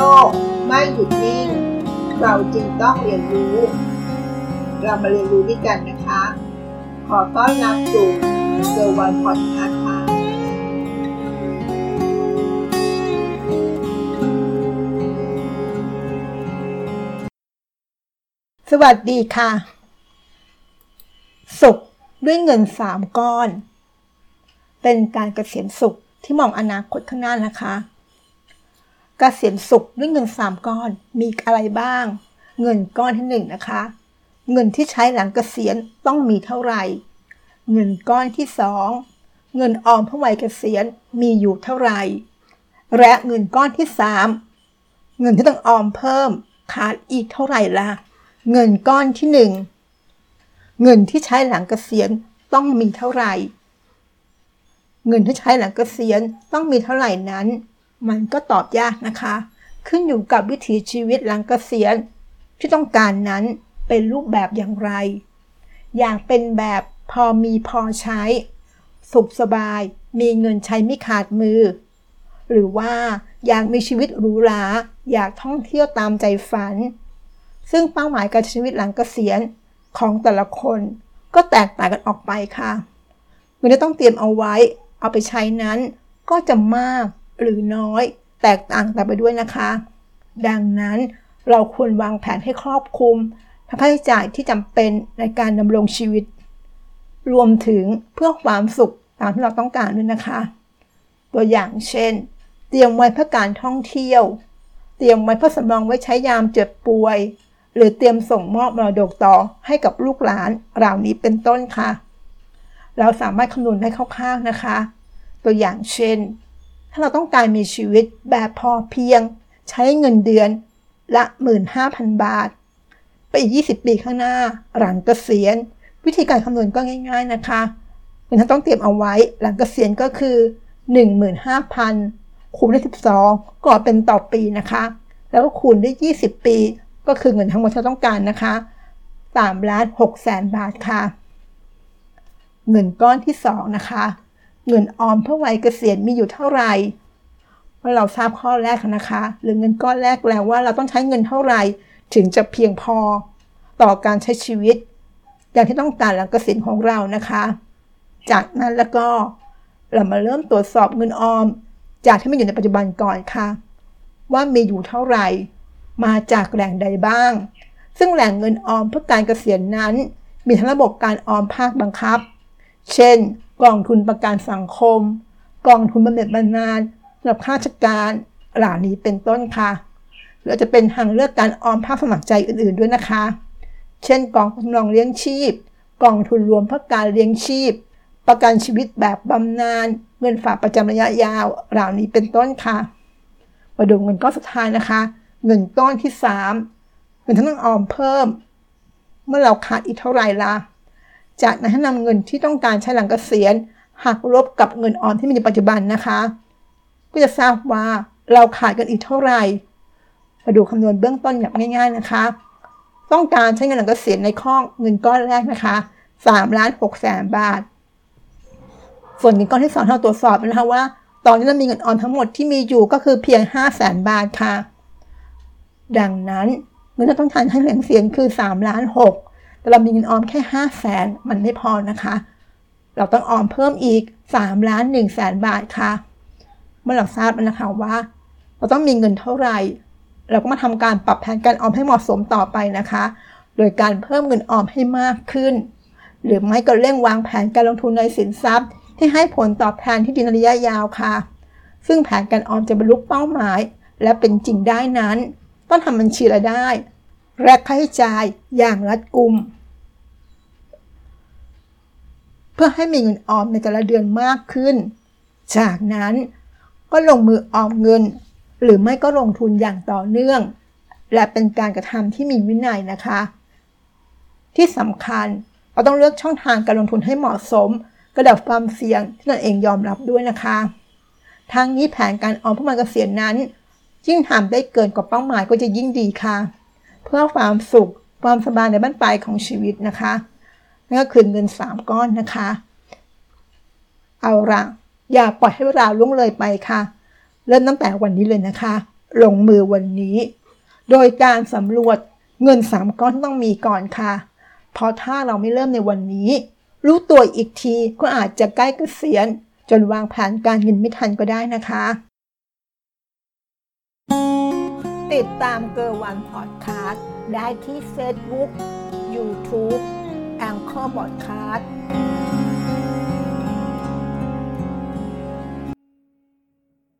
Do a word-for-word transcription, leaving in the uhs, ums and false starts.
ลกไม่หยุดนิ่งเราจึงต้องเรียนรู้เรามาเรียนรู้ด้วยกันนะคะขอต้อนรับสู่เซอร์วันพอดคาสต์ค่ะสวัสดีค่ะสุขด้วยเงินสามก้อนเป็นการเกษียณสุขที่มองอนาคตข้างหน้านะคะเกษียณสุขด้วยเงินสามก้อนมีอะไรบ้างเงินก้อนที่หนึ่งนะคะเงินที่ใช้หลังเกษียณต้องมีเท่าไหร่เงินก้อนที่สองเงินออมเพื่อวัยเกษียณมีอยู่เท่าไหร่และเงินก้อนที่สามเงินที่ต้องออมเพิ่มขาดอีกเท่าไหร่ล่ะเงินก้อนที่หนึ่งเงินที่ใช้หลังเกษียณต้องมีเท่าไหร่เงินที่ใช้หลังเกษียณต้องมีเท่าไหร่นั้นมันก็ตอบยากนะคะขึ้นอยู่กับวิถีชีวิตหลังเกษียณที่ต้องการนั้นเป็นรูปแบบอย่างไรอยากเป็นแบบพอมีพอใช้สุขสบายมีเงินใช้ไม่ขาดมือหรือว่าอยากมีชีวิตหรูหราอยากท่องเที่ยวตามใจฝันซึ่งเป้าหมายการใช้ชีวิตหลังเกษียณของแต่ละคนก็แตกต่างกันออกไปค่ะเงินที่ต้องเตรียมเอาไว้เอาไปใช้นั้นก็จะมากหรือน้อยแตกต่างกันไปด้วยนะคะดังนั้นเราควรวางแผนให้ครอบคลุมค่าใช้จ่ายที่จำเป็นในการดำรงชีวิตรวมถึงเพื่อความสุขตามที่เราต้องการด้วยนะคะตัวอย่างเช่นเตรียมไว้เพื่อการท่องเที่ยวเตรียมไว้เพื่อสำรองไว้ใช้ยามเจ็บป่วยหรือเตรียมส่งมอบมรดกต่อให้กับลูกหลานเหล่านี้เป็นต้นค่ะเราสามารถคำนวณได้คร่าวๆนะคะตัวอย่างเช่นถ้าเราต้องการมีชีวิตแบบพอเพียงใช้เงินเดือนละ หนึ่งหมื่นห้าพัน บาทไปอีกยี่สิบปีข้างหน้าหลังเกษียณวิธีการคำนวณก็ง่ายๆนะคะเงินที่ต้องเตรียมเอาไว้หลังเกษียณก็คือ หนึ่งหมื่นห้าพัน คูณด้วยสิบสองก็เป็นต่อปีนะคะแล้วก็คูณด้วยยี่สิบปีก็คือเงินทั้งหมดที่เราต้องการนะคะสามล้านหกแสนบาทค่ะเงินก้อนที่สองนะคะเงินออมเพื่อวัยเกษียณมีอยู่เท่าไหร่เมื่อเราทราบข้อแรกนะคะหรือเงินก้อนแรกแล้วว่าเราต้องใช้เงินเท่าไหร่ถึงจะเพียงพอต่อการใช้ชีวิตอย่างที่ต้องการหลังเกษียณของเรานะคะจากนั้นแล้วก็เรามาเริ่มตรวจสอบเงินออมจากที่มันอยู่ในปัจจุบันก่อนค่ะว่ามีอยู่เท่าไหร่มาจากแหล่งใดบ้างซึ่งแหล่งเงินออมเพื่อการเกษียณนั้นมีทั้งระบบการออมภาคบังคับเช่นกองทุนประกันสังคมกองทุนบำเหน็จบำนาญสำหรับข้าราชการเหล่านี้เป็นต้นค่ะหรือจะเป็นทางเลือกการออมภาคสมัครใจอื่นๆด้วยนะคะเช่นกองทุนรองเลี้ยงชีพกองทุนรวมเพื่อการเลี้ยงชีพประกันชีวิตแบบบำนาญเงินฝากประจำระยะยาวเหล่านี้เป็นต้นค่ะมาดูเงินก้อนสุดท้ายนะคะเงินก้อนที่สามเงินที่ต้องออมเพิ่มเมื่อเราขาดอีกเท่าไหร่ล่ะจากนั้นให้นำเงินที่ต้องการใช้หลังเกษียณหักลบกับเงินออมที่มีในปัจจุบันนะคะก็จะทราบว่าเราขาดกันอีกเท่าไหร่มาดูคำนวณเบื้องต้นแบบง่ายๆนะคะต้องการใช้เงินหลังเกษียณในข้อเงินก้อนแรกนะคะสามล้านหกแสนบาทส่วนเงินก้อนที่สองเราตรวจสอบนะคะว่าตอนนี้เรามีเงินออมทั้งหมดที่มีอยู่ก็คือเพียง ห้าแสน บาทค่ะดังนั้นเงินที่ต้องการใช้หลังเกษียณคือสามล้านหกแต่เรามีเงินออมแค่ ห้าแสน มันไม่พอนะคะเราต้องออมเพิ่มอีก สามล้านหนึ่งแสน บาทค่ะเมื่อเราทราบแล้วนะคะว่าเราต้องมีเงินเท่าไหร่เราก็มาทำการปรับแผนการออมให้เหมาะสมต่อไปนะคะโดยการเพิ่มเงินออมให้มากขึ้นหรือไม่ก็เร่งวางแผนการลงทุนในสินทรัพย์ที่ให้ผลตอบแทนที่ดีในระยะยาวค่ะซึ่งแผนการออมจะบรรลุเป้าหมายและเป็นจริงได้นั้นต้องทำบัญชีรายได้และค่าใช้จ่ายอย่างรัดกุมเพื่อให้มีเงินออมในแต่ละเดือนมากขึ้นจากนั้นก็ลงมือออมเงินหรือไม่ก็ลงทุนอย่างต่อเนื่องและเป็นการกระทำที่มีวินัยนะคะที่สำคัญเราต้องเลือกช่องทางการลงทุนให้เหมาะสมกระดับความเสี่ยงที่ตนเองยอมรับด้วยนะคะทางนี้แผนการออมเพื่อเกษียณนั้นยิ่งทำได้เกินกว่าเป้าหมายก็จะยิ่งดีค่ะเพื่อความสุขความสบายในบ้านปลายของชีวิตนะคะนั่นก็คือเงินสามก้อนนะคะเอาละอย่าปล่อยให้เวลาล่วงเลยไปค่ะเริ่มตั้งแต่วันนี้เลยนะคะ ลงมือวันนี้โดยการสำรวจเงินสามก้อนต้องมีก่อนค่ะเพราะถ้าเราไม่เริ่มในวันนี้รู้ตัวอีกทีก็อาจจะใกล้เกษียณจนวางแผนการเงินไม่ทันก็ได้นะคะติดตามเกอร์วันพอดคาสต์ได้ที่ Facebook YouTube แองเกอร์พอดคาสต์